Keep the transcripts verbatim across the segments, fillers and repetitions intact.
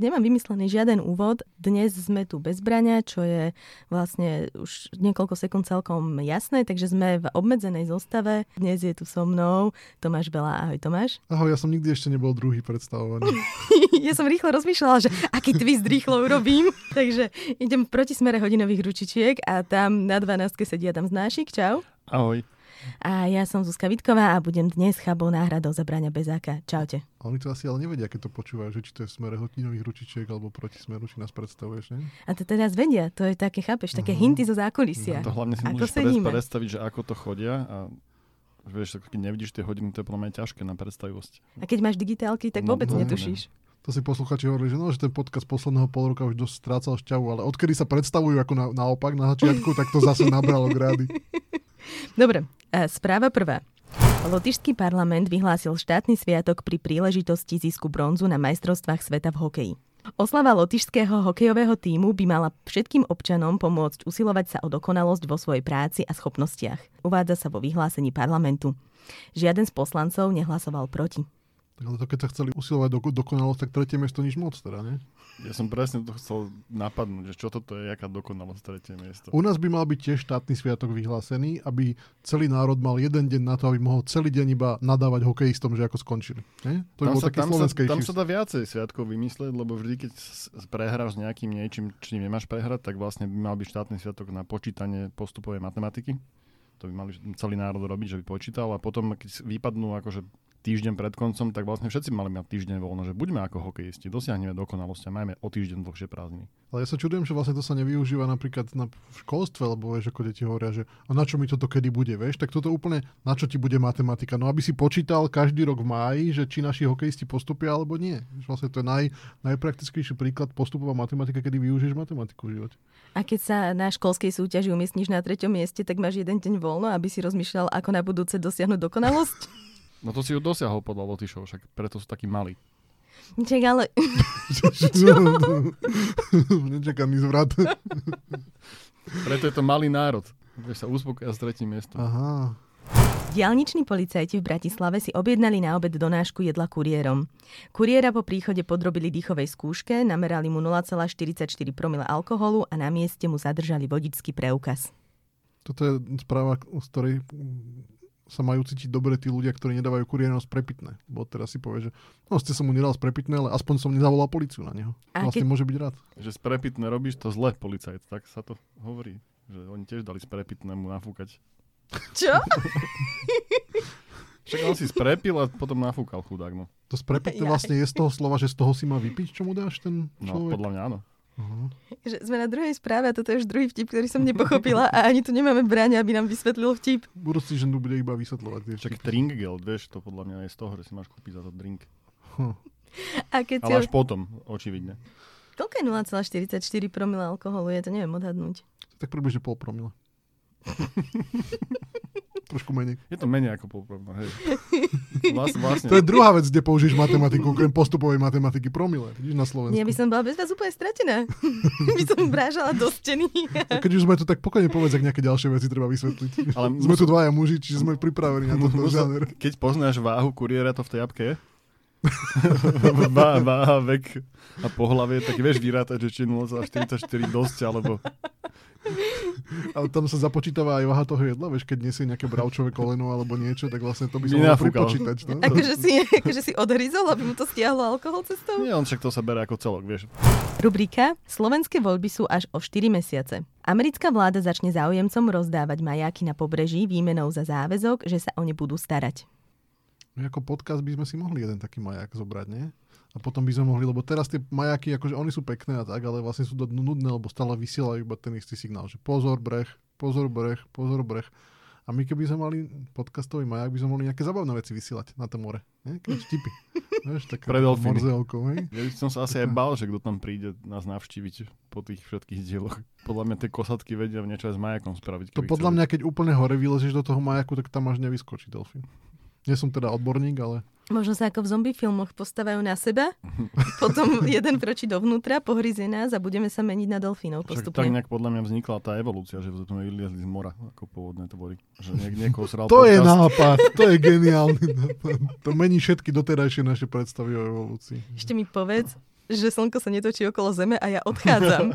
Nemám vymyslený žiaden úvod. Dnes sme tu bez Braňa, čo je vlastne už niekoľko sekúnd celkom jasné, takže sme v obmedzenej zostave. Dnes je tu so mnou Tomáš Belá. Ahoj Tomáš. Ahoj, ja som nikdy ešte nebol druhý predstavovaný. Ja som rýchlo rozmýšľala, že aký twist rýchlo urobím. Takže idem v protismere hodinových ručičiek a tam na dvanástke sedí Adam Znášik. Čau. Ahoj. A ja som Zuzka Vítková a budem dnes chabou náhradou za Braňa Bezáka. Čaute. A oni to asi ale nevedia, keď to počúvajú, že či to je v smere hodinových ručičiek alebo proti smeru, či nás predstavuješ, ne? A to teraz vedia, to je také, chápeš, také uh-huh. hinty zo zákulisia. No, to hlavne si ako môžeš predstaviť, že ako to chodia a vieš, keď nevidíš tie hodiny, to je podľa mňa ťažké na predstavivosť. A keď máš digitálky, tak vôbec no, no, netušíš. Ne. To si posluchači hovorili, že, no, že ten podcast posledného pol roka už dosť strácal šťavu, ale odkedy sa predstavujú ako na, naopak na začiatku, tak to zase nabralo grády. Dobre, správa prvá. Lotyšský parlament vyhlásil štátny sviatok pri príležitosti zisku bronzu na majstrovstvách sveta v hokeji. Oslava lotyšského hokejového tímu by mala všetkým občanom pomôcť usilovať sa o dokonalosť vo svojej práci a schopnostiach. Uvádza sa vo vyhlásení parlamentu. Žiaden z poslancov nehlasoval proti. Ale to, keď sa chceli usilovať do dokonalosť, tak tretie miesto nič moc teda, ne? Ja som presne to chcel napadnúť, že čo toto je, jaká dokonalosť tretie miesto. U nás by mal byť tiež štátny sviatok vyhlásený, aby celý národ mal jeden deň na to, aby mohol celý deň iba nadávať hokejistom, že ako skončili. Ne? To tam by bol taký slovenský čist. Tam sa dá viacej sviatkov vymyslieť, lebo vždy, keď prehráš s nejakým niečím, čím nemáš prehrať, tak vlastne by mal byť štátny sviatok na počítanie postupovej matematiky. To by mali celý národ robiť, že by počítal a potom, keď vypadnú akože týždeň pred koncom, tak vlastne všetci mali mať týždeň voľno, že buďme ako hokejisti, dosiahneme dokonalosť a majme o týždeň dlhšie prázdniny. Ale ja sa čudujem, že vlastne to sa nevyužíva napríklad na v školstve, lebo vieš, ako deti hovoria, že a na čo mi toto kedy bude, vieš, tak toto úplne na čo ti bude matematika, no aby si počítal každý rok v máji, že či naši hokejisti postupia alebo nie. Vlastne to je naj, najpraktickejší príklad postupová matematika, kedy využiješ matematiku v živote. A keď sa na školskej súťaži umiestniš na treťom mieste, tak máš jeden deň voľno, aby si rozmýšľal, ako na budúce dosiahnuť dokonalosť. No to si ju dosiahol podľa Lotyšov, však preto sú takí malí. Čak, ale... Čo? Nečakaný zvrat. Preto je to malý národ. Vieš sa uspokoja s tretím miestom. Aha. Diaľniční policajti v Bratislave si objednali na obed donášku jedla kuriérom. Kuriéra po príchode podrobili dýchovej skúške, namerali mu nula celá štyridsaťštyri promile alkoholu a na mieste mu zadržali vodičský preukaz. Toto je správa, z ktorej... sa majú cítiť dobre tí ľudia, ktorí nedávajú kuriérom sprepitné. Bo teraz si povie, že no, ste som mu nedal sprepitné, ale aspoň som nezavolal políciu na neho. A vlastne keď... môže byť rád. Že sprepitné robíš, to zle policajt. Tak sa to hovorí. Že oni tiež dali sprepitnému nafúkať. Čo? Však on si sprepil a potom nafúkal chudák. No. To sprepitné vlastne je z toho slova, že z toho si má vypiť, čo mu dáš ten človek? No, podľa mňa áno. Uh-huh. Že sme na druhej správe a toto je už druhý vtip, ktorý som nepochopila a ani tu nemáme Braňa, aby nám vysvetlil vtip. Budúci, že tu bude iba vysvetľovať. Však Tringel, vieš, to podľa mňa je z toho, že si máš kúpiť za to drink. Huh. A keď ale si... až potom, očividne. Koľko je nula celá štyridsaťštyri promila alkoholu? Ja to neviem odhadnúť. Tak približne pol promila. Trošku menej. Je to menej ako polpromila, hej. Vlastne, vlastne. To je druhá vec, kde použiješ matematiku, okrem postupovej matematiky promile. Vidíš na Slovensku. Ja by som bola bez vás úplne stratená. By som brážala do steny. A keď už sme tu tak pokojne povedz, ak nejaké ďalšie veci treba vysvetliť. Ale sme musel... tu dvaja muži, čiže sme pripravení na toto žáner. Keď poznáš váhu kuriéra, to v tej apke je? Váha, váha, vek a pohlavie, tak vieš vyrátať, že či nula celá štyridsaťštyri dosť, alebo... Ale tam sa započítava aj váha toho jedla, vieš, keď nesie nejaké bravčové koleno alebo niečo, tak vlastne to by som mohol pripočítať. No? Akože si, akože si odhryzol, aby mu to stiahlo alkohol cestou? Nie, on však to sa bere ako celok, vieš. Rubrika Slovenské voľby sú až o štyri mesiace. Americká vláda začne záujemcom rozdávať majáky na pobreží výmenou za záväzok, že sa o ne budú starať. My ako podcast by sme si mohli jeden taký maják zobrať, nie? A potom by sme mohli, lebo teraz tie majáky, akože oni sú pekné a tak, ale vlastne sú to nudné, lebo stále vysielajú iba ten istý signál, že pozor breh, pozor breh, pozor breh. A my keby sme mali podcastový maják, by sme mohli nejaké zabavné veci vysielať na to more. Nie? Keď vtipy. Vieš, tak morzeľkou, hej? Ja som sa asi aj bál, že kto tam príde nás navštíviť po tých všetkých dieloch. Podľa mňa tie kosatky vedia niečo aj s majakom spraviť. To podľa mňa, keď úplne hore vylezieš do toho majaku, tak tam až nevyskočí delfín. Nie som teda odborník, ale... Možno sa ako v zombie filmoch postavajú na seba, potom jeden proči dovnútra, pohryzie nás a budeme sa meniť na delfínov postupne. Však tak nejak podľa mňa vznikla tá evolúcia, že sme vyliezli z mora ako pôvodné tvory. Že niek- niekoho sral to podcast. Je nápad, to je geniálny nápad. To mení všetky doterajšie naše predstavy o evolúcii. Ešte mi povedz, že slnko sa netočí okolo Zeme a ja odchádzam.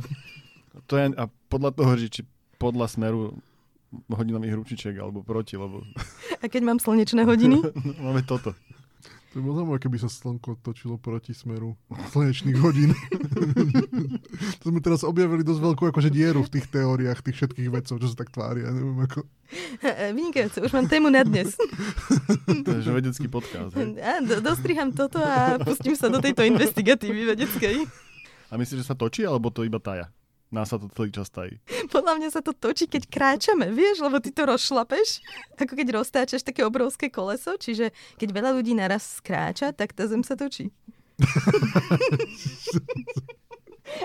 To je, a podľa toho, že či podľa smeru hodinových ručičiek alebo proti, lebo... A keď mám slnečné hodiny? No, máme toto. To by bolo zaujímavé, keby sa slnko točilo proti smeru slnečných hodín. To sme teraz objavili dosť veľkú akože dieru v tých teóriách, tých všetkých vedcov, čo sa tak tvária. Neviem ako... Vynikajúce, už mám tému na dnes. To je vedecký podcast. Ja, do, dostriham toto a pustím sa do tejto investigatívy vedeckej. A myslíš, že sa točí, alebo to iba tája? Nás sa to celý čas tají. Podľa mňa sa to točí, keď kráčame, vieš, lebo ty to rozšlapeš, ako keď roztáčaš také obrovské koleso, čiže keď veľa ľudí naraz skráča, tak tá zem sa točí.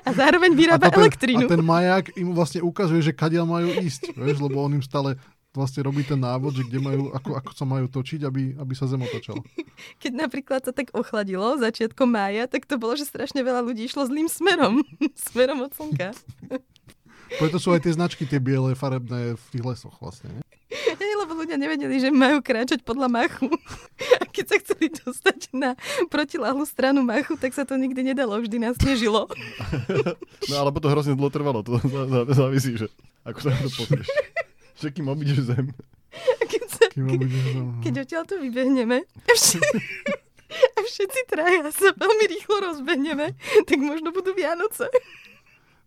A zároveň vyrába a ten, elektrínu. A ten maják im vlastne ukazuje, že kadiaľ majú ísť, vieš, lebo on im stále vlastne robí ten návod, že kde majú, ako, ako sa majú točiť, aby, aby sa zem otočala. Keď napríklad sa tak ochladilo začiatkom mája, tak to bolo, že strašne veľa ľudí išlo zlým smerom. Smerom od slnka. Preto sú aj tie značky, tie biele, farebné v tých lesoch vlastne, nie? Ja, lebo ľudia nevedeli, že majú kráčať podľa machu. A keď sa chceli dostať na protiláhlu stranu machu, tak sa to nikdy nedalo, vždy nás nežilo. No alebo to hrozne dlho trvalo, to závisí, že ako sa to pozrieš. Že kým obídeš zem. Keď, sa, ke, keď odtiaľto vybehneme a, všet, a všetci traja sa veľmi rýchlo rozbehneme, tak možno budú Vianoce.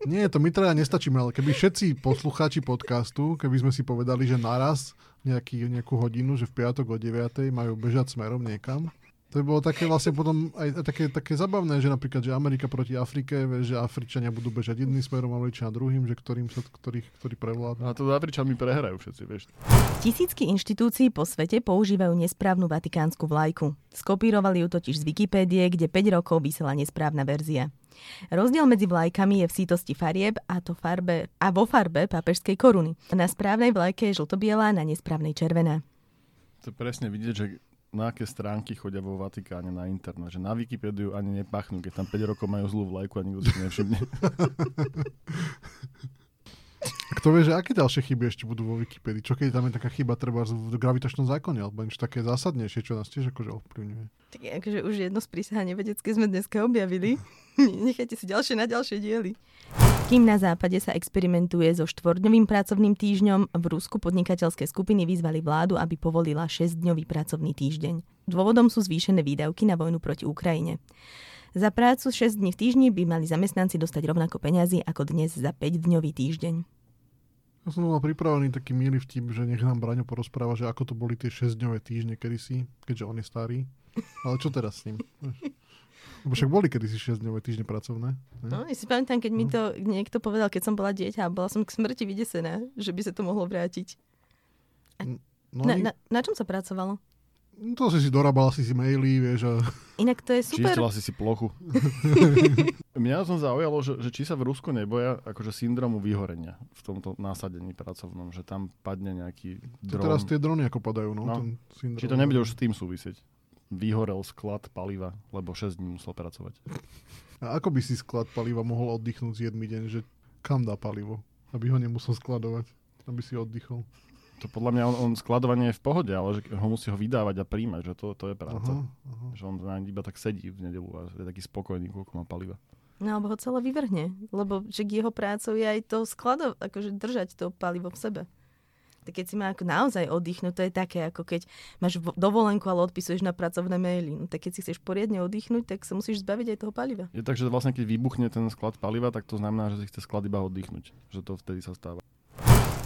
Nie, to my traja nestačíme, ale keby všetci poslucháči podcastu, keby sme si povedali, že naraz nejaký, nejakú hodinu, že v piatok o deviatej majú bežať smerom niekam, to by bolo také vlastne potom aj také, také zabavné, že napríklad, že Amerika proti Afrike, že Afričania budú bežať jedným smerom, Američania druhým, že ktorým sa, ktorých, ktorý prevládne. A to Afričanmi prehrajú všetci, vieš. Tisícky inštitúcií po svete používajú nesprávnu vatikánsku vlajku. Skopírovali ju totiž z Wikipédie, kde päť rokov vysela nesprávna verzia. Rozdiel medzi vlajkami je v sítosti farieb a, to farbe, a vo farbe pápežskej koruny. Na správnej vlajke je žltobiela, na nesprávnej červená. To presne vidieť, že na aké stránky chodia vo Vatikáne na internet, že na Wikipédiu ani nepachnú, keď tam päť rokov majú zlú vlajku a nikto si nevšimne. Kto vie, že aké ďalšie chyby ešte budú vo Wikipédii? Čo keď tam je taká chyba treba v gravitačnom zákone, alebo niečo také zásadnejšie, čo nás tiež akože ovplyvňuje? Tak akože už jedno z prísahanie vedecké sme dneska objavili. Nechajte si ďalšie na ďalšie diely. Kým na západe sa experimentuje so štvordňovým pracovným týždňom, v Rusku podnikateľské skupiny vyzvali vládu, aby povolila šesťdňový pracovný týždeň. Dôvodom sú zvýšené výdavky na vojnu proti Ukrajine. Za prácu šesť dní v týždni by mali zamestnanci dostať rovnako peňazí ako dnes za päťdňový týždeň. Ja som mal pripravený taký milý vtip, že nech nám Braňo porozpráva, že ako to boli tie šesťdňové týždne kedysi, keďže on je starý. Ale čo teraz s ním? Lebo však boli kedysi šesťdňové týždne pracovné. Ne? No, ja si pamätám, keď mi to niekto povedal, keď som bola dieťa a bola som k smrti vydesená, že by sa to mohlo vrátiť. A no, na, na, na čom sa pracovalo? To si si dorábala, si si maily, vieš. A... Inak to je super. Čistila si si plochu. Mňa som zaujalo, že, že či sa v Rusku neboja akože syndromu vyhorenia v tomto násadení pracovnom, že tam padne nejaký dron. To teraz tie drony ako padajú, no? no ten syndrom... Či to nebude už s tým súvisieť? Vyhorel sklad paliva, lebo šesť dní musel pracovať. A ako by si sklad paliva mohol oddychnúť z jedný deň, že kam dá palivo, aby ho nemusel skladovať, aby si oddychol? To podľa mňa on, on skladovanie je v pohode, ale že ho musí ho vydávať a príjmať, že to, to je práca. Aha, aha. Že on iba tak sedí v nedeľu a je taký spokojný, koľko má paliva. No, alebo ho celé vyvrhne, lebo že jeho prácou je aj to skladov, akože držať to palivo v sebe. Tak keď si má ako naozaj oddychnúť, to je také, ako keď máš dovolenku, ale odpisuješ na pracovné maily. No, tak keď si chceš poriadne oddychnúť, tak sa musíš zbaviť aj toho paliva. Je tak, že vlastne keď vybuchne ten sklad paliva, tak to znamená, že si chce sklad iba oddychnúť. Že to vtedy sa stáva.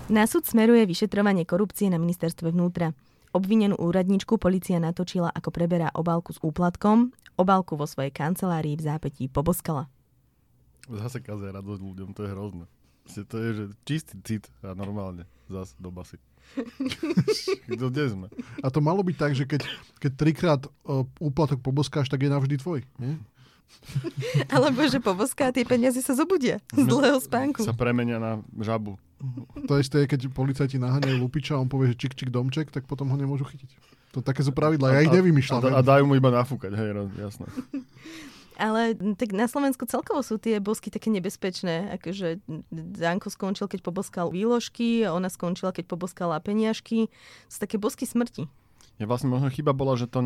Na súd smeruje vyšetrovanie korupcie na ministerstve vnútra. Obvinenú úradničku polícia natočila, ako preberá obálku s úplatkom. Obálku vo svojej kancelárii v zápätí poboskala. Zase kazia radosť ľuďom, to je hrozné. To je že čistý cit a normálne zase do basy. Kde sme? A to malo byť tak, že keď, keď trikrát uh, úplatok poboskáš, tak je navždy tvoj, nie? Alebo že poboská a tie peniaze sa zobudia z dlhého spánku. Sa premenia na žabu. To ešte je, keď policajti naháňajú lupiča a on povie, že čik, čik, domček, tak potom ho nemôžu chytiť. To také sú pravidlá, ja ich nevymýšľam. A, a dajú mu iba nafúkať, hej, jasné. Ale tak na Slovensku celkovo sú tie bosky také nebezpečné. Akože Danko skončil, keď poboskal výložky, ona skončila, keď poboskala peniažky. Sú také bosky smrti. Ja vlastne možno chyba bola, že to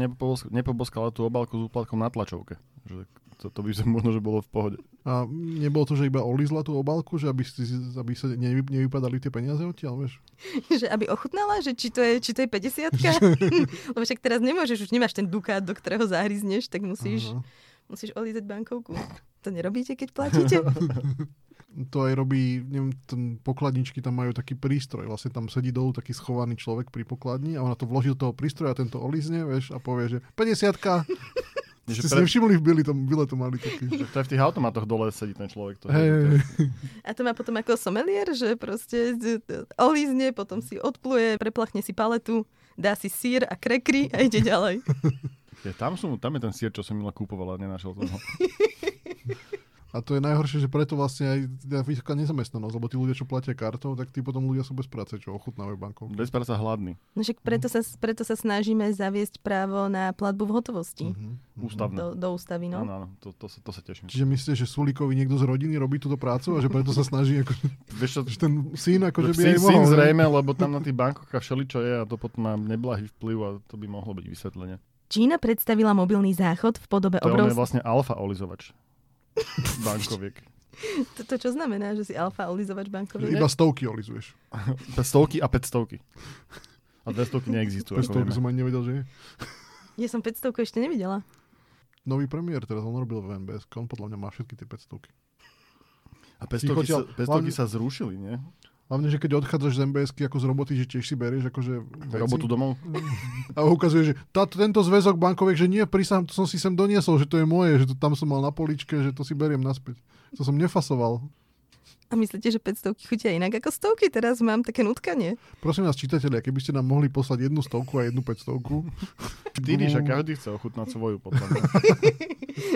nepoboskala tú obálku s úplatkom na tlačovke. Že to, to by sa možno, že bolo v pohode. A nebolo to, že iba olizla tú obálku, že aby, si, aby sa nevy, nevypadali tie peniaze odtiaľ, vieš? Že aby ochutnala, že či to je, či to je päťdesiatka? Lebo však teraz nemôžeš, už nemáš ten dukát, do ktorého zahryzneš, tak musíš, musíš olízať bankovku. To nerobíte, keď platíte? To aj robí, neviem, pokladničky tam majú taký prístroj. Vlastne tam sedí dolu taký schovaný človek pri pokladni a ona to vloží do toho prístroja a tento olízne, vieš, a povie, že päťdesiatka. Ste si nevšimli, v byle to mali taký. To je v tých automatoch dole sedí ten človek. To hey. A to má potom ako somelier, že proste olízne, potom si odpluje, preplachne si paletu, dá si sír a krekry a ide ďalej. Ja, tam, som, tam je ten sír, čo som mila kúpovala, nenašiel toho. A to je najhoršie, že preto vlastne aj vysoká nezamestnanosť, lebo tí ľudia, čo platia kartou, tak tí potom ľudia sú bez práce, čo ochutnávajú bankou. Bez práce hladní. No však preto, mm. sa, preto sa snažíme zaviesť právo na platbu v hotovosti. Mm-hmm. Ústavne. Do, do ústavy, no. Áno, áno, to, to, to sa teším. Čiže myslíte, že Sulíkovi niekto z rodiny robí túto prácu a že preto sa snaží, akože, že ten syn akože by syn, aj mohol. Syn zrejme, lebo tam na tých bankoch a všeličo je a to potom má neblahý vplyv a to by mohlo byť vysvetlenie. Čína predstavila mobilný záchod v podobe obrovského... To je vlastne alfa olizovač. Bankoviek. To, to čo znamená, že si alfa olizovač bankoviek? Iba stovky olizuješ. Stovky a päťstovky. A dve stovky neexistujú. päťstovky som ani nevedel, že je. Ja som päťstovku ešte nevidela. Nový premiér teraz, on robil v en bé es, on podľa mňa má všetky tie päťstovky. A päťstovky sa, hlavne... sa zrušili, nie? Hlavne, že keď odchádzaš z en bé esky ako z roboty, že tiež si berieš akože veci. Robotu domov. A ukazuje, že tá, tento zväzok bankoviek, že nie, prísam, to som si sem doniesol, že to je moje, že to tam som mal na poličke, že to si beriem naspäť. To som nefasoval. A myslíte, že päťstovky chutia inak ako stovky? Teraz mám také nutkanie. Prosím vás, čitatelia, keby ste nám mohli poslať jednu stovku a jednu päťstovku. Vtedy, že každý chce ochutnať svoju potom.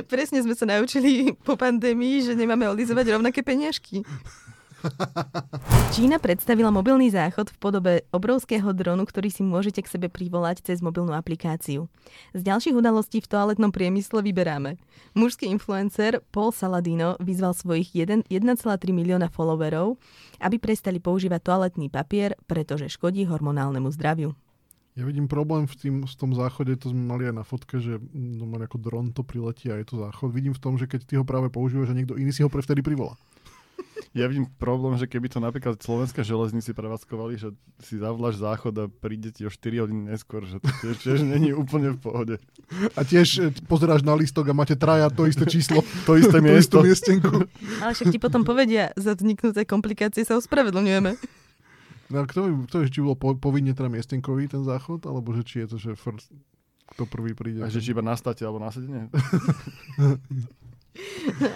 Presne sme sa naučili po pandémii, že nemáme olizovať rovnaké peniažky. Čína predstavila mobilný záchod v podobe obrovského dronu, ktorý si môžete k sebe privolať cez mobilnú aplikáciu. Z ďalších udalostí v toaletnom priemysle vyberáme. Mužský influencer Paul Saladino vyzval svojich jeden celá tri milióna followerov, aby prestali používať toaletný papier, pretože škodí hormonálnemu zdraviu. Ja vidím problém v tým, v tom záchode, to sme mali aj na fotke, že no, ako dron to priletí a je to záchod. Vidím v tom, že keď ty ho práve používaš a niekto iný si ho pre vtedy privolá. Ja vidím problém, že keby to napríklad Slovenské železnice prevádzkovali, že si zavlaš záchod a príde ti o štyri hodiny neskôr, že to tiež, tiež není úplne v pohode. A tiež pozeráš na lístok a máte traja to isté číslo, to isté miesto. To istú miestenku. Ale však ti potom povedia, za vzniknuté komplikácie sa ospravedlňujeme. No a kto by, kto by, či bolo povinne teda miestenkový ten záchod, alebo že či je to, že first, kto prvý príde. A že či iba na state alebo na sedenie?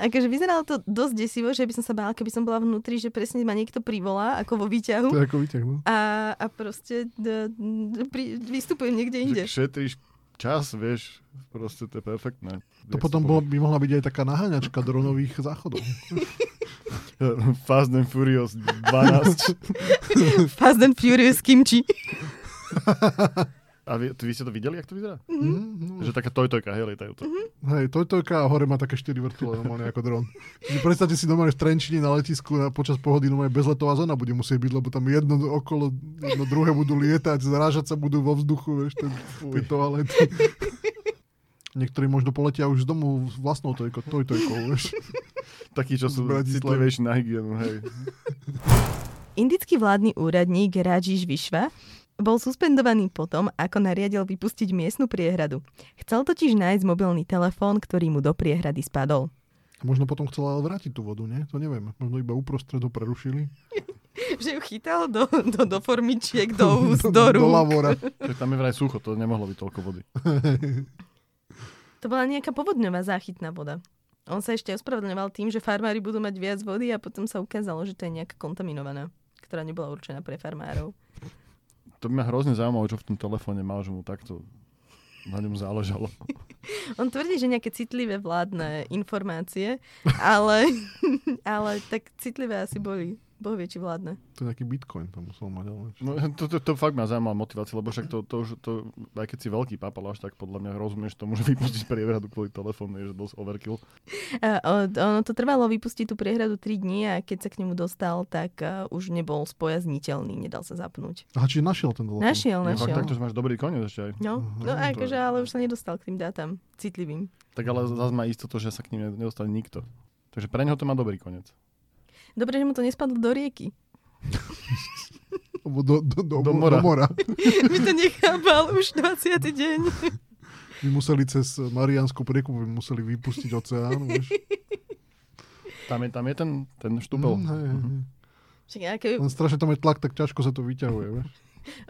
Akože vyzeralo to dosť desivo, že by som sa bála, keby som bola vnútri, že presne ma niekto privolá, ako vo výťahu. To je ako výťah, no. A, a proste d, d, pri, vystupujem niekde inde. Že šetríš čas, vieš, proste to je perfektné. To potom bolo, by mohla byť aj taká naháňačka dronových záchodov. Fast and Furious dvanásť. Fast and Furious kimchi. A vy, vy ste to videli, jak to vyzerá? Mm-hmm. Že taká tojtojka, hej, lietajú to. Mm-hmm. Hej, tojtojka a hore má také štyri vrtule, normálne ako dron. Predstavte si doma v Trenčine na letisku a počas pohody no aj bezletová zóna bude musieť byť, lebo tam jedno okolo, jedno druhé budú lietať, zarážať sa budú vo vzduchu, vieš, ten, ten toalety. Niektorí možno poletia už z domu vlastnou tojko, tojtojkou, vieš. Takí, čo sú citlivejší na hygienu, hej. Indický vládny úradník Rajiv Vishwa bol suspendovaný potom, ako nariadil vypustiť miestnu priehradu. Chcel totiž nájsť mobilný telefón, ktorý mu do priehrady spadol. Možno potom chcel ale vrátiť tú vodu, nie? To neviem. Možno iba uprostred ho prerušili. Že ju chytal do, do, do formičiek, do úst, do, do rúk. Do lavora. Tam je vraj sucho, to nemohlo byť toľko vody. To bola nejaká povodňová záchytná voda. On sa ešte ospravedlňoval tým, že farmári budú mať viac vody a potom sa ukázalo, že to je nejaká kontaminovaná, ktorá nebola určená pre farmárov. To by ma hrozne zaujímalo, čo v tom telefóne mal, že mu takto na ňom záležalo. On tvrdí, že nejaké citlivé vládne informácie, ale, ale tak citlivé asi boli. Boh vie, či vládne. To je taký bitcoin, to musel mať. Ale... No, to, to, to fakt ma zaujímavá motivácia, lebo však to, to, to, to, aj keď si veľký papal, až tak podľa mňa rozumieš tomu, že vypustiť priehradu kvôli telefónu, je dosť overkill. Uh, ono to trvalo vypustiť tú priehradu tri dni a keď sa k nemu dostal, tak uh, už nebol spojazniteľný, nedal sa zapnúť. Aha, čiže našiel ten telefón. Našiel, našiel. Ja, tak, takže máš dobrý koniec ešte aj. No, no uh, akože, je... ale už sa nedostal k tým dátam citlivým. Tak ale zase má istotu, že sa k ním nedostane nikto. Takže pre neho to má dobrý koniec. Dobre, že mu to nespadlo do rieky. Do, do, do, do mora. Do mora. My to nechápal už dvadsiaty deň. My museli cez Mariánsku prieku, my museli vypustiť oceán. Vieš? Tam je, tam je ten, ten štúpel. Mm, hej, uh-huh. Však, a keby... Len strašne tam je tlak, tak ťažko sa to vyťahuje. Vieš?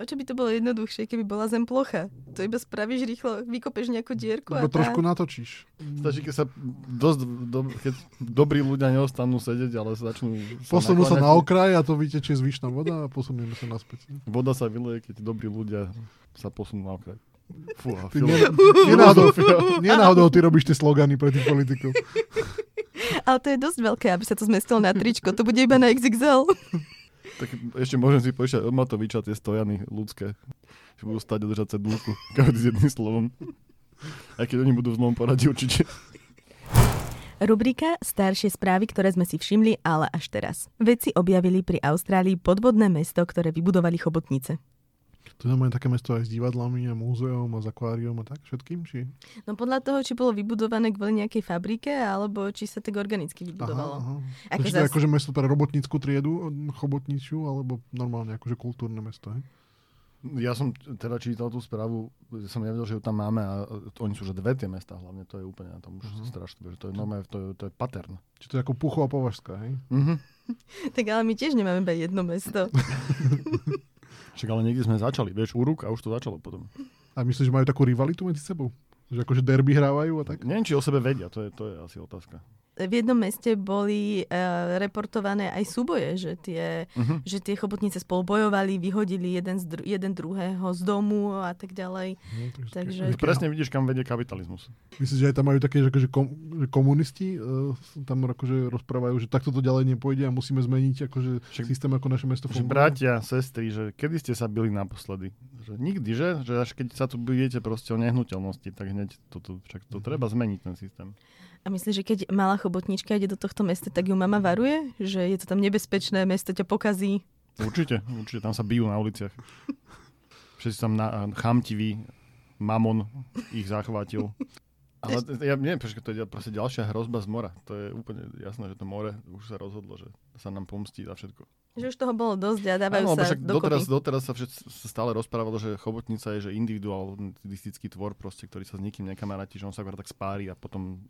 O čo by to bolo jednoduchšie, keby bola zem plocha? To iba spravíš rýchlo, vykopeš nejakú dierku a... Lebo trošku natočíš. Stačí, keď sa dosť do, keď dobrí ľudia neostanú sedieť, ale sa začnú... Posunú sa na okraj a to vytečie zvyšná voda a posunieme sa naspäť. Voda sa vyleje, keď dobrí ľudia sa posunú na okraj. Fúha, filozof. Nie náhodou ty robíš tie slogany pre tých politikov. Ale to je dosť veľké, aby sa to zmestilo na tričko. To bude iba na iks iks el. Tak ešte môžem si požičať od Matoviča tie stojany ľudské, že budú stať a držať cedulku, každý s jedným slovom. Aj keď oni budú v zlom poradí určite. Rubrika Staršie správy, ktoré sme si všimli, ale až teraz. Vedci objavili pri Austrálii podvodné mesto, ktoré vybudovali chobotnice. To je také mesto aj s divadlami a múzeom a s akváriom a tak všetkým? Či? No podľa toho, či bolo vybudované kvôli nejakej fabrike, alebo či sa tak organicky vybudovalo. Aha, aha. Ako zas... akože mesto pre robotnícku triedu, chobotničiu, alebo normálne akože kultúrne mesto, he? Ja som teda čítal tú správu, som nevedel, že ju tam máme a oni sú že dve tie mestá hlavne, to je úplne na tom už uh-huh. strašné, to je normálne, to je, to je pattern. Či to je ako Puchová Považská, hej? Uh-huh. Tak ale my tiež nemáme iba jedno mesto. Však ale niekde sme začali, vieš, Uruk a už to začalo potom. A myslíš, že majú takú rivalitu medzi sebou? Že akože derby hrávajú a tak? Neviem, či o sebe vedia, to je, to je asi otázka. V jednom meste boli uh, reportované aj súboje, že tie, uh-huh. že tie chobotnice spolu bojovali, vyhodili jeden, z dru- jeden druhého z domu a tak ďalej. No, takže... Takže... Presne vidíš, kam vedie kapitalizmus. Myslíš, že aj tam majú také, že kom- komunisti uh, tam akože rozprávajú, že takto to ďalej nepôjde a musíme zmeniť akože však, systém, ako naše mesto funguje? Bratia, sestry, že kedy ste sa bili naposledy? Že nikdy, že? Že až keď sa tu budete proste o nehnuteľnosti, tak hneď toto, však to uh-huh. treba zmeniť ten systém. A myslíš, že keď malá chobotnička ide do tohto mesta, tak ju mama varuje? Že je to tam nebezpečné, mesto ťa pokazí? Určite, určite. Tam sa bijú na uliciach. Všetci tam na, chamtiví, mamon ich zachvátil. Ale ja neviem, prečo to je proste ďalšia hrozba z mora. To je úplne jasné, že to more už sa rozhodlo, že sa nám pomstí za všetko. Že už toho bolo dosť a dávajú ano, sa dokopy. Doteraz, doteraz sa všet, stále rozprávalo, že chobotnica je že individualistický tvor, proste, ktorý sa s nikým nekamaráti, že on sa akorát tak spári a potom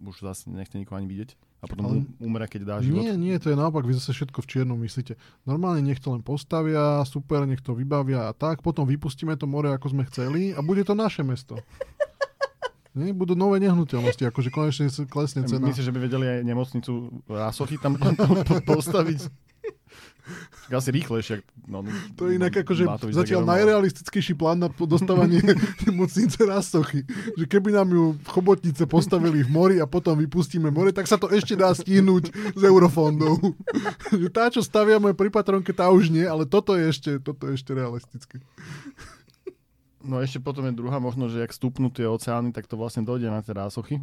už zase nechce nikoho ani vidieť a potom ale... umre, keď dá život. Nie, nie, to je naopak, vy zase všetko v čiernom myslíte. Normálne nech to len postavia, super, nech to vybavia a tak, potom vypustíme to more, ako sme chceli a bude to naše mesto. Nie, budú nové nehnuteľnosti, akože konečne klesne cena. Myslím, že by vedeli aj nemocnicu Rasochy tam postaviť. Asi rýchlejšie. No, to je inak akože zatiaľ najrealistickejší plán na dostávanie nemocnice Rasochy. Že keby nám ju v chobotnice postavili v mori a potom vypustíme more, tak sa to ešte dá stihnúť z eurofondov. Tá, čo staviame pri Patronke, tá už nie, ale toto je ešte, toto je ešte realistické. No a ešte potom je druhá možnosť, že ak stupnú tie oceány, tak to vlastne dojde na tie Rasochy.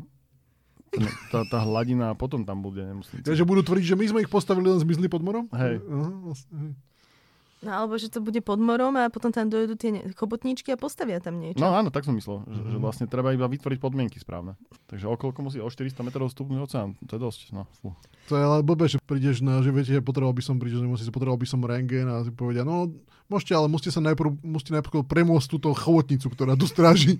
Tá, tá hladina a potom tam bude nemocnica. Takže budú tvrdiť, že my sme ich postavili len zmizli pod morom? Hej. Uh-huh, vlastne, hej. No alebo, že to bude pod morom a potom tam dojdú tie ne- chobotničky a postavia tam niečo. No áno, tak som myslel, že, mm. že vlastne treba iba vytvoriť podmienky správne. Takže okolko musí o štyristo metrov stupnúť oceán. To je dosť, no. Fú. To je ale blbé, že prídeš na, že viete, potreboval by som prídeš, nemocnice, potreboval by som rentgen a si povedia, no môžete, ale musíte sa najprv, musíte najprv premôcť túto chobotnicu, ktorá tu stráži.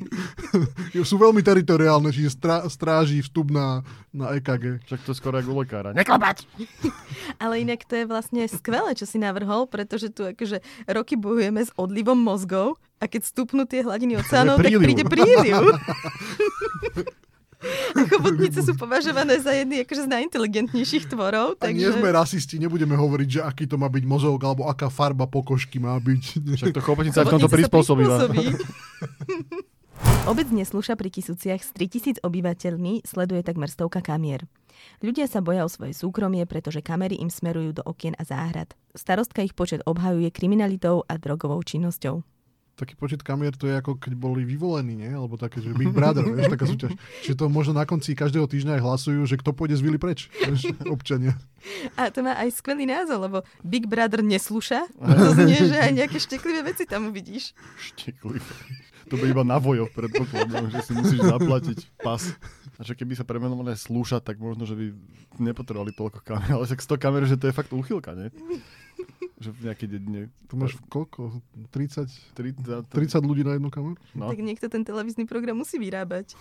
Sú veľmi teritoriálne, čiže strá, stráži vstup na, na é ká gé. Však to je skoro ako u lekára. Neklapať! Ale inak to je vlastne skvelé, čo si navrhol, pretože tu akože roky bojujeme s odlivom mozgov a keď stupnú tie hladiny oceánov, tak príde príliv. A chobotnice sú považované za jedny akože z najinteligentnejších tvorov. Takže... A nie sme rasisti, nebudeme hovoriť, že aký to má byť mozog, alebo aká farba pokožky má byť. Však to chobotnica v tomto prispôsobila. Obec Nesluša pri Kysuciach s tritisíc obyvateľmi sleduje takmer stovka kamier. Ľudia sa boja o svoje súkromie, pretože kamery im smerujú do okien a záhrad. Starostka ich počet obhajuje kriminalitou a drogovou činnosťou. Taký počet kamier, to je ako keď boli vyvolení, nie? Alebo také, že Big Brother, vieš, taká súťaž. Čiže to možno na konci každého týždňa aj hlasujú, že kto pôjde z vily preč, vieš, občania. A to má aj skvelý názov, lebo Big Brother nesluša. To znie, že aj nejaké šteklivé veci tam uvidíš. Šteklivé. To by iba na vojo, predpokladám, že si musíš zaplatiť pas. A že keby sa premenovali slúšať, tak možno, že by nepotrebovali toľko kamer. Ale však sto kamer, že to je fakt úchylka, nie? Že v nejakej dedine. Tu máš koľko? tridsať, tridsať, tridsať ľudí na jednu kameru? No. Tak niekto ten televízny program musí vyrábať.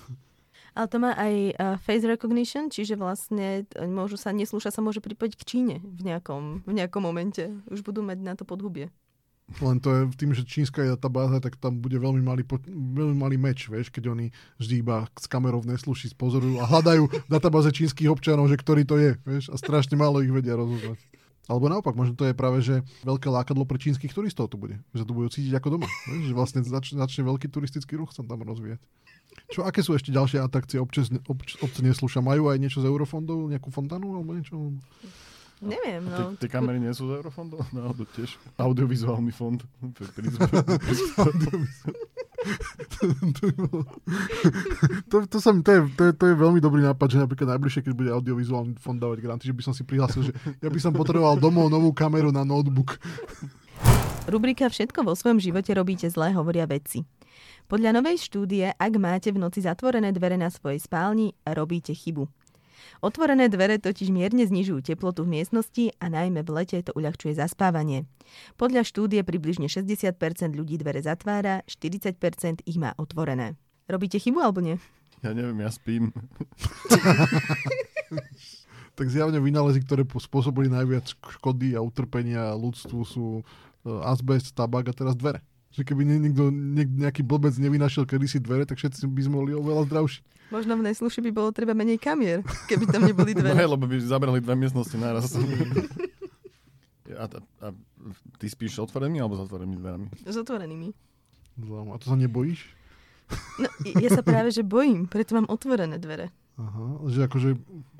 Ale to má aj face recognition, čiže vlastne môžu sa, neslúša sa môže pripojiť k Číne v nejakom, v nejakom momente. Už budú mať na to podhubie. Len to je tým, že čínska je tá báza, tak tam bude veľmi malý, veľmi malý meč, vieš, keď oni vždy iba s kamerou nesluší, spozorujú a hľadajú v databáze čínskych občanov, že ktorý to je, vieš, a strašne málo ich vedia rozoznať. Alebo naopak, možno to je práve, že veľké lákadlo pre čínskych turistov to bude. Že to budú cítiť ako doma. Že vlastne začne, začne veľký turistický ruch sa tam rozvíjať. Čo, aké sú ešte ďalšie atrakcie občas, obč, obce neslúša? Majú aj niečo z eurofondov? Nejakú fontánu alebo niečo? Neviem, no. Tie kamery nie sú z eurofondov? No, to tiež. Audiovizuálny fond. To, to, sa mi, to, je, to, je, to je veľmi dobrý nápad, že napríklad najbližšie, keď bude audiovizuálny fond dávať granty, že by som si prihlásil, že ja by som potreboval domov novú kameru na notebook. Rubrika Všetko vo svojom živote robíte zle, hovoria vedci. Podľa novej štúdie, ak máte v noci zatvorené dvere na svojej spálni, robíte chybu. Otvorené dvere totiž mierne znižujú teplotu v miestnosti a najmä v lete to uľahčuje zaspávanie. Podľa štúdie približne šesťdesiat percent ľudí dvere zatvára, štyridsať percent ich má otvorené. Robíte chybu alebo nie? Ja neviem, ja spím. Tak zjavne vynálezy, ktoré spôsobili najviac škody a utrpenia ľudstvu sú azbest, tabak a teraz dvere. Že keby niekto, nejaký blbec nevynašiel kedysi dvere, tak všetci by sme boli oveľa zdravší. Možno v Nesluši by bolo treba menej kamier, keby tam neboli dvere. No, lebo by zabrali dve miestnosti naraz. a, a, a ty spíš otvorenými alebo s otvorenými dverami? S otvorenými. A to sa nebojíš? No, ja sa práve že bojím, preto mám otvorené dvere. Aha, že akože...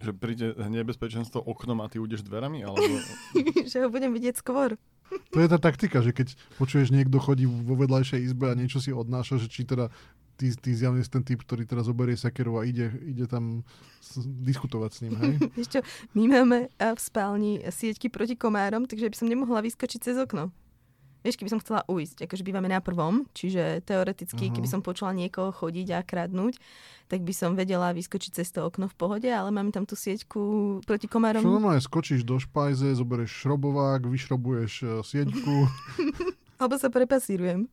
Že príde nebezpečenstvo oknom a ty ujdeš dverami? Alebo... Že ho budem vidieť skôr. To je tá taktika, že keď počuješ, niekto chodí vo vedľajšej izbe a niečo si odnáša, že či teda ty, ty zjavne si ten typ, ktorý teraz oberie sekeru a ide, ide tam s, diskutovať s ním, hej? Ešte, my máme v spálni sieťky proti komárom, takže by som nemohla vyskočiť cez okno. Vieš, keby som chcela ujsť, akože bývame na prvom, čiže teoreticky, uh-huh. Keby som počula niekoho chodiť a kradnúť, tak by som vedela vyskočiť cez to okno v pohode, ale máme tam tú sieťku proti komárom. Čo normálne, skočíš do špajze, zoberieš šrobovák, vyšrobuješ sieťku. Alebo sa prepasírujem.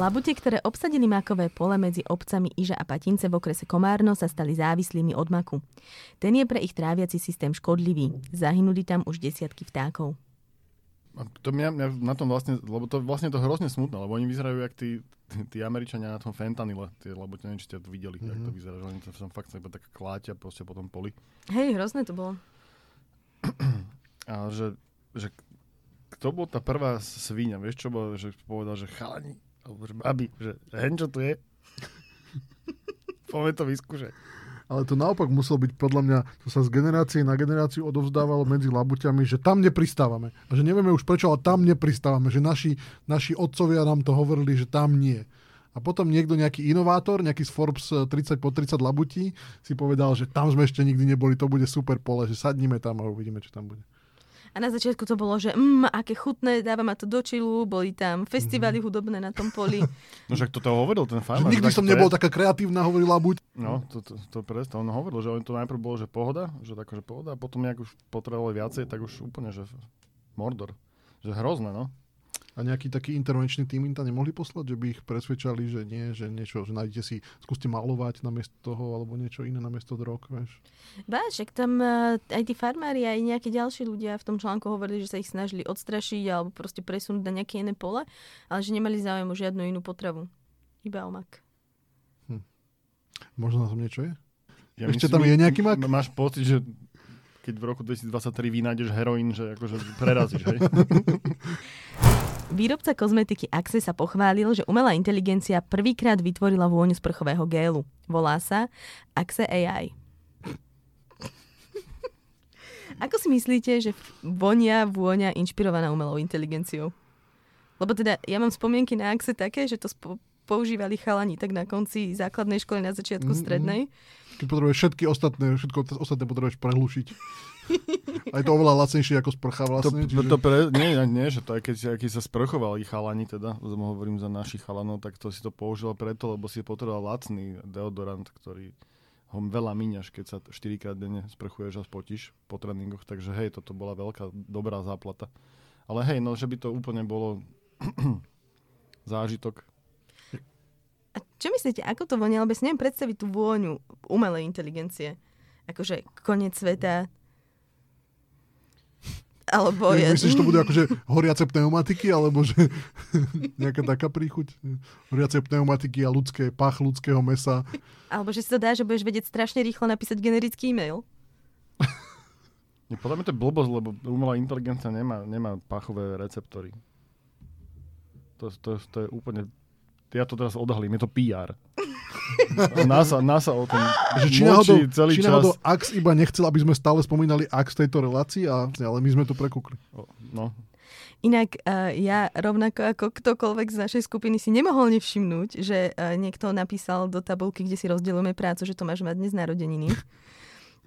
Labute, ktoré obsadili makové pole medzi obcami Iža a Patince v okrese Komárno, sa stali závislými od maku. Ten je pre ich tráviaci systém škodlivý. Zahynuli tam už desiatky vtákov. A to mňa, mňa na tom vlastne, lebo to vlastne to hrozne smutné, lebo oni vyzerajú jak tí, tí, tí Američania na tom fentanyle, tie, lebo neviem, či ste to videli, mm-hmm. Tak to vyzerá, že oni to fakt sa iba tak kláťa proste po tom poli. Hej, hrozné to bolo. A že, že kto bol tá prvá svíňa, vieš čo bol, že povedal, že chalani, alebo že babi, že hen čo tu je, poďme to vyskúšať. Ale to naopak muselo byť, podľa mňa, to sa z generácie na generáciu odovzdávalo medzi labuťami, že tam nepristávame. A že nevieme už prečo, ale tam nepristávame. Že naši, naši otcovia nám to hovorili, že tam nie. A potom niekto, nejaký inovátor, nejaký z Forbes tridsať po tridsať labutí si povedal, že tam sme ešte nikdy neboli, to bude super pole, že sadnime tam a uvidíme, čo tam bude. A na začiatku to bolo, že mmm, aké chutné, dáva ma to do čilu, boli tam festivály mm. hudobné na tom poli. No však toto hovoril ten farmár. Nikdy som nebol pre... taká kreatívna, hovorila buď. No, to, to, to presne, on hovoril, že on to najprv bolo, že pohoda, že takože pohoda, a potom nejak už potrebovali viacej, tak už úplne, že mordor. Že hrozné, no. A nejaký taký intervenčný tým im tam nemohli poslať, že by ich presvedčali, že nie, že niečo, že nájdete si, skúste malovať namiesto toho, alebo niečo iné namiesto drog, vieš. Báček, tam aj tí farmári, aj nejakí ďalší ľudia v tom článku hovorili, že sa ich snažili odstrašiť alebo proste presunúť na nejaké iné pole, ale že nemali záujem o žiadnu inú potravu. Iba o mak. Hm. Možno na tom niečo je? Ja Ešte myslím, tam je nejaký mak? Máš pocit, že... Keď v roku dvetisícdvadsaťtri vynájdeš heroín, že akože prerazíš, hej? Výrobca kozmetiky Axe sa pochválil, že umelá inteligencia prvýkrát vytvorila vôňu sprchového gélu. Volá sa Axe á í. Ako si myslíte, že vonia vôňa inšpirovaná umelou inteligenciou? Lebo teda ja mám spomienky na Axe také, že to spo- používali chalani tak na konci základnej školy, na začiatku mm-hmm. strednej. Keď potrebuješ všetky ostatné, všetko ostatné potrebuješ prehlušiť. Aj to oveľa lacnejšie ako sprcha vlastne. To, čiže... to pre, nie, nie, že to aj keď, keď sa sprchovali chalani, teda, hovorím za našich chalanov, tak to si to použilo preto, lebo si potreboval lacný deodorant, ktorý ho veľa míňaš, keď sa štyrikrát denne sprchuješ a spotíš po tréningoch, takže hej, toto bola veľká dobrá záplata. Ale hej, no, že by to úplne bolo zážitok. A čo myslíte, ako to vonia? Lebo si neviem predstaviť tú vôňu umelej inteligencie. Akože koniec sveta. Alebo je... Myslíš, to bude akože horiace pneumatiky, alebo že nejaká taká príchuť? Horiace pneumatiky a ľudské, pach ľudského mesa. Alebo že si to dá, že budeš vedieť strašne rýchlo napísať generický e-mail. Podľa mňa to je blbosť, lebo umelá inteligencia nemá, nemá pachové receptory. To, to, to je úplne... Ja to teraz odhalím, je to pé er. NASA, NASA o tom či náhodou, celý či náhodou čas... Axe iba nechcel, aby sme stále spomínali Axe v tejto relácii, a, ale my sme to prekúkli. No. Inak uh, ja rovnako ako ktokoľvek z našej skupiny si nemohol nevšimnúť, že uh, niekto napísal do tabulky, kde si rozdielujeme prácu, že Tomáš má dnes narodeniny.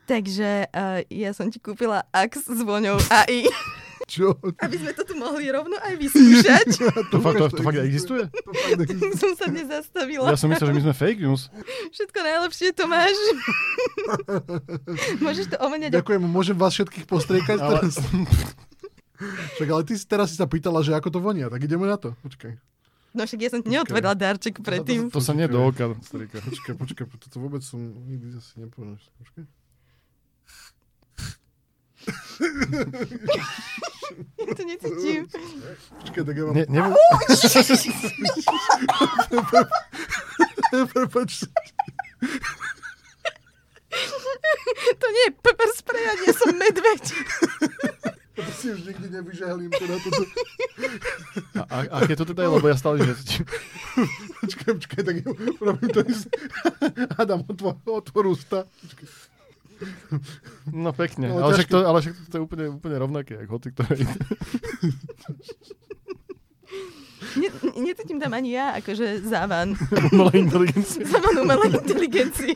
Takže uh, ja som ti kúpila Axe s voňou á í. Čo? Aby sme to tu mohli rovno aj vyskúšať. To, to fakt, to, to fakt existuje? To fakt existuje. Som sa dnes zastavila. Ja som myslel, že my sme fake news. Všetko najlepšie, Tomáš. Môžeš to omeniať. Ďakujem, môžem vás všetkých postriekať ale... teraz. Však, ale ty si teraz si sa pýtala, že ako to vonia, tak ideme na to. Počkaj. No však ja som ti neotvorila darček predtým. To, to, to, to sa nedá oka. Počkaj, počkaj, toto vôbec som nikdy asi nepovedal. Počkaj. Ja to necítim. Počkaj, tak ja mám... Ne, ne... Prepač. To nie je pepper spray, ani ja som medveď. To si už nikdy nevyžahlím. Teda toto. A, a, a keď to teda je, lebo ja stále necítim. Počkaj, počkaj, tak ja urobím to isté. Adam, otvor, otvor ústa. Počkaj. No pekne, no, ale, však to, ale však to je úplne, úplne rovnaké, ako hoci, ktoré ide. Necítim tam ani ja, akože závan. Umelej inteligencie. Závan umelej inteligencie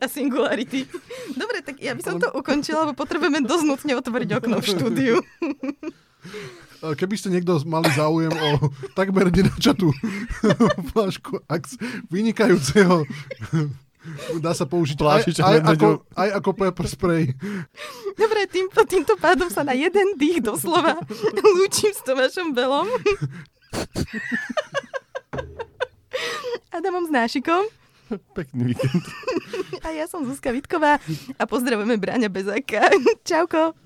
a singularity. Dobre, tak ja by som to ukončila, lebo potrebujeme dosť nutne otvoriť okno v štúdiu. Keby ste niekto mali záujem o takmer nenačatú flášku Axe vynikajúceho... Dá sa použiť aj, aj, ako, aj ako pepper spray. Dobre, týmto, týmto pádom sa na jeden dých doslova lúčim s Tomášom Belom. Adamom s Nášikom. Pekný víkend. A ja som Zuzka Vítková a pozdravujeme Braňa Bezáka. Čauko.